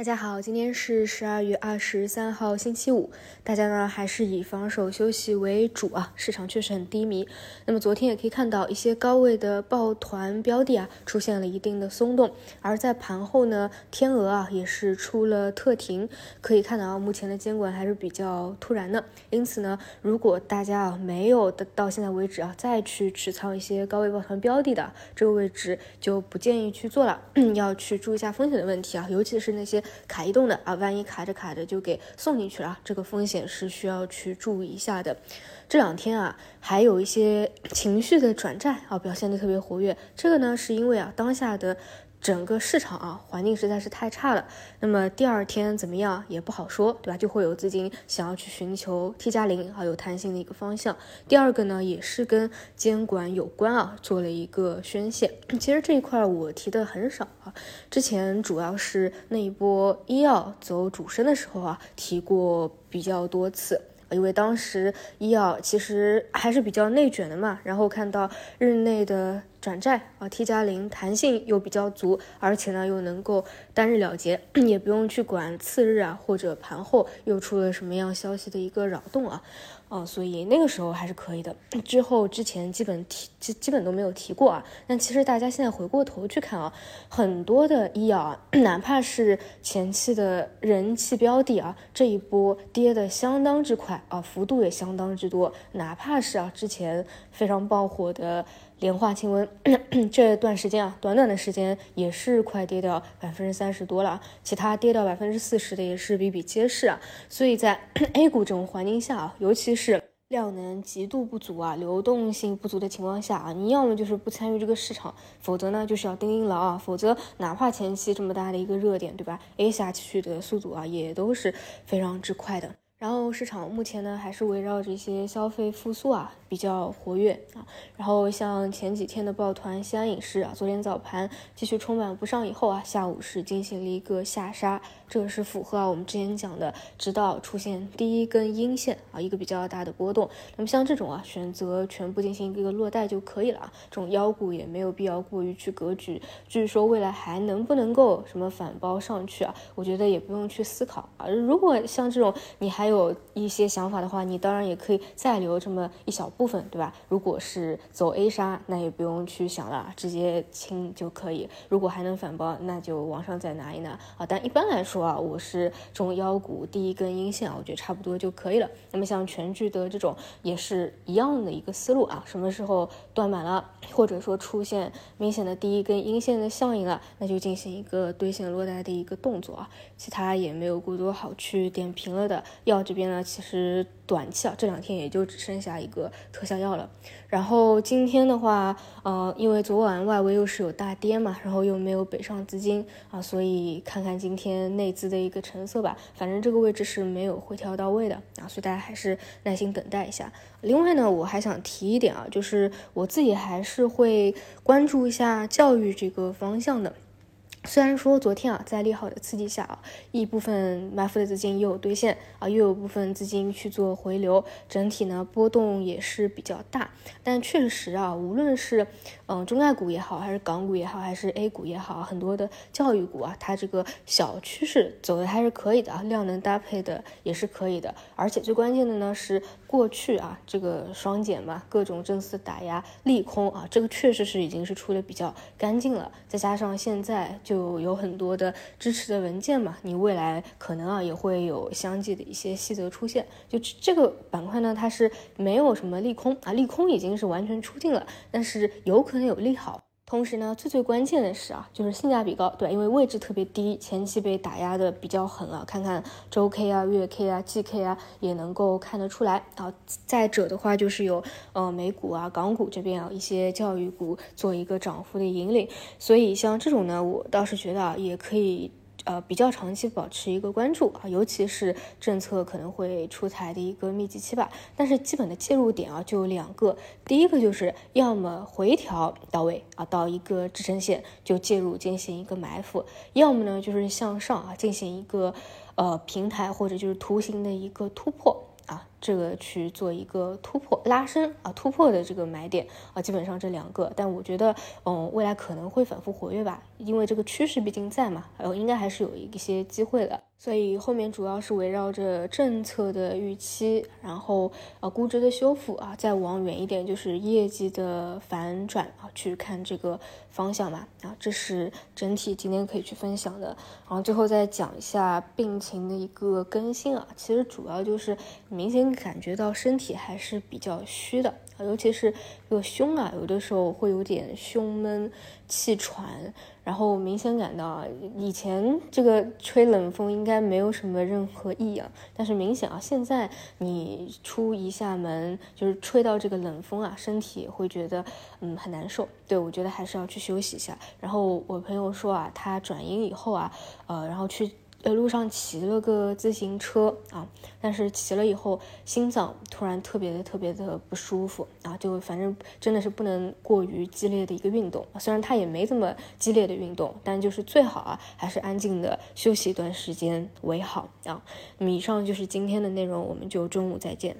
大家好，今天是12月23号星期五，大家呢还是以防守休息为主啊，市场确实很低迷。那么昨天也可以看到一些高位的抱团标的啊出现了一定的松动，而在盘后呢，天鹅啊也是出了特停，可以看到目前的监管还是比较突然的。因此呢，如果大家啊没有到现在为止啊再去持仓一些高位抱团标的的这个位置，就不建议去做了，要去注意一下风险的问题啊，尤其是那些卡移动的啊，万一卡着就给送进去了，这个风险是需要去注意一下的。这两天啊，还有一些情绪的转债啊，表现得特别活跃。这个呢，是因为啊，当下的整个市场啊环境实在是太差了，那么第二天怎么样也不好说，对吧？就会有资金想要去寻求 T+0 啊，有弹性的一个方向。第二个呢，也是跟监管有关啊，做了一个宣泄。其实这一块我提的很少啊，之前主要是那一波医药走主升的时候啊，提过比较多次。因为当时医药其实还是比较内卷的嘛，然后看到日内的转债啊 T+0 弹性又比较足，而且呢又能够单日了结，也不用去管次日啊或者盘后又出了什么样消息的一个扰动啊，所以那个时候还是可以的。之前基本都没有提过啊，但其实大家现在回过头去看啊，很多的医药啊，哪怕是前期的人气标的啊，这一波跌的相当之快啊，幅度也相当之多，哪怕是啊之前非常爆火的莲花清瘟，这段时间啊，短短的时间也是快跌掉30%多了，其他跌到40%的也是比比皆是啊。所以在 A 股这种环境下啊，尤其是量能极度不足啊，流动性不足的情况下啊，你要么就是不参与这个市场，否则呢就是要盯盯牢啊，否则哪怕前期这么大的一个热点，对吧 ？A 下去的速度啊，也都是非常之快的。然后市场目前呢还是围绕着一些消费复苏啊比较活跃啊，然后像前几天的抱团西安影视啊，昨天早盘继续冲板不上以后啊，下午是进行了一个下杀，这个是符合啊我们之前讲的，直到出现第一根阴线啊一个比较大的波动。那么像这种啊选择全部进行一个落袋就可以了啊，这种妖股也没有必要过于去格局，至于说未来还能不能够什么反包上去啊，我觉得也不用去思考啊。如果像这种你还有一些想法的话，你当然也可以再留这么一小部分，对吧？如果是走 A 杀，那也不用去想了，直接清就可以。如果还能反包，那就往上再拿一拿啊。但一般来说啊，我是中腰股第一根阴线啊，我觉得差不多就可以了。那么像全聚德这种也是一样的一个思路啊，什么时候断板了，或者说出现明显的第一根阴线的效应了，那就进行一个兑现落袋的一个动作啊。其他也没有过多好去点评了的，要。这边呢，其实短期啊，这两天也就只剩下一个特效药了。然后今天的话，因为昨晚外围又是有大跌嘛，然后又没有北上资金啊，所以看看今天内资的一个成色吧。反正这个位置是没有回调到位的啊，所以大家还是耐心等待一下。另外呢，我还想提一点啊，就是我自己还是会关注一下教育这个方向的。虽然说昨天啊，在利好的刺激下啊，一部分埋伏的资金又有兑现啊，又有部分资金去做回流，整体呢波动也是比较大。但确实啊，无论是中概股也好，还是港股也好，还是 A 股也好，很多的教育股啊，它这个小趋势走的还是可以的啊，量能搭配的也是可以的。而且最关键的呢是过去啊，这个双减嘛，各种政策打压利空啊，这个确实是已经是出的比较干净了，再加上现在。就有很多的支持的文件嘛，你未来可能啊也会有相继的一些细则出现。就这个板块呢，它是没有什么利空啊，利空已经是完全出尽了，但是有可能有利好。同时呢，最关键的是啊，就是性价比高，对，因为位置特别低，前期被打压的比较狠啊，看看周 K 啊、月 K 啊、季 K 啊，也能够看得出来啊。再者的话，就是有美股啊、港股这边啊一些教育股做一个涨幅的引领，所以像这种呢，我倒是觉得啊，也可以。比较长期保持一个关注啊，尤其是政策可能会出台的一个密集期吧。但是基本的介入点啊，就有两个，第一个就是要么回调到位啊，到一个支撑线就介入进行一个埋伏，要么呢就是向上啊进行一个平台或者就是图形的一个突破啊。这个去做一个突破拉升啊，突破的这个买点啊，基本上这两个，但我觉得未来可能会反复活跃吧，因为这个趋势毕竟在嘛，应该还是有一些机会的。所以后面主要是围绕着政策的预期，然后估值的修复啊，再往远一点就是业绩的反转啊，去看这个方向嘛啊，这是整体今天可以去分享的。然后最后再讲一下病情的一个更新啊，其实主要就是明显感觉到身体还是比较虚的，尤其是这个胸啊，有的时候会有点胸闷、气喘，然后明显感到以前这个吹冷风应该没有什么任何异样，但是明显啊，现在你出一下门就是吹到这个冷风啊，身体会觉得很难受。对，我觉得还是要去休息一下。然后我朋友说啊，他转阴以后啊，然后去路上骑了个自行车啊，但是骑了以后心脏突然特别的不舒服啊，就反正真的是不能过于激烈的一个运动，虽然它也没这么激烈的运动，但就是最好啊还是安静的休息一段时间为好啊。以上就是今天的内容，我们就中午再见。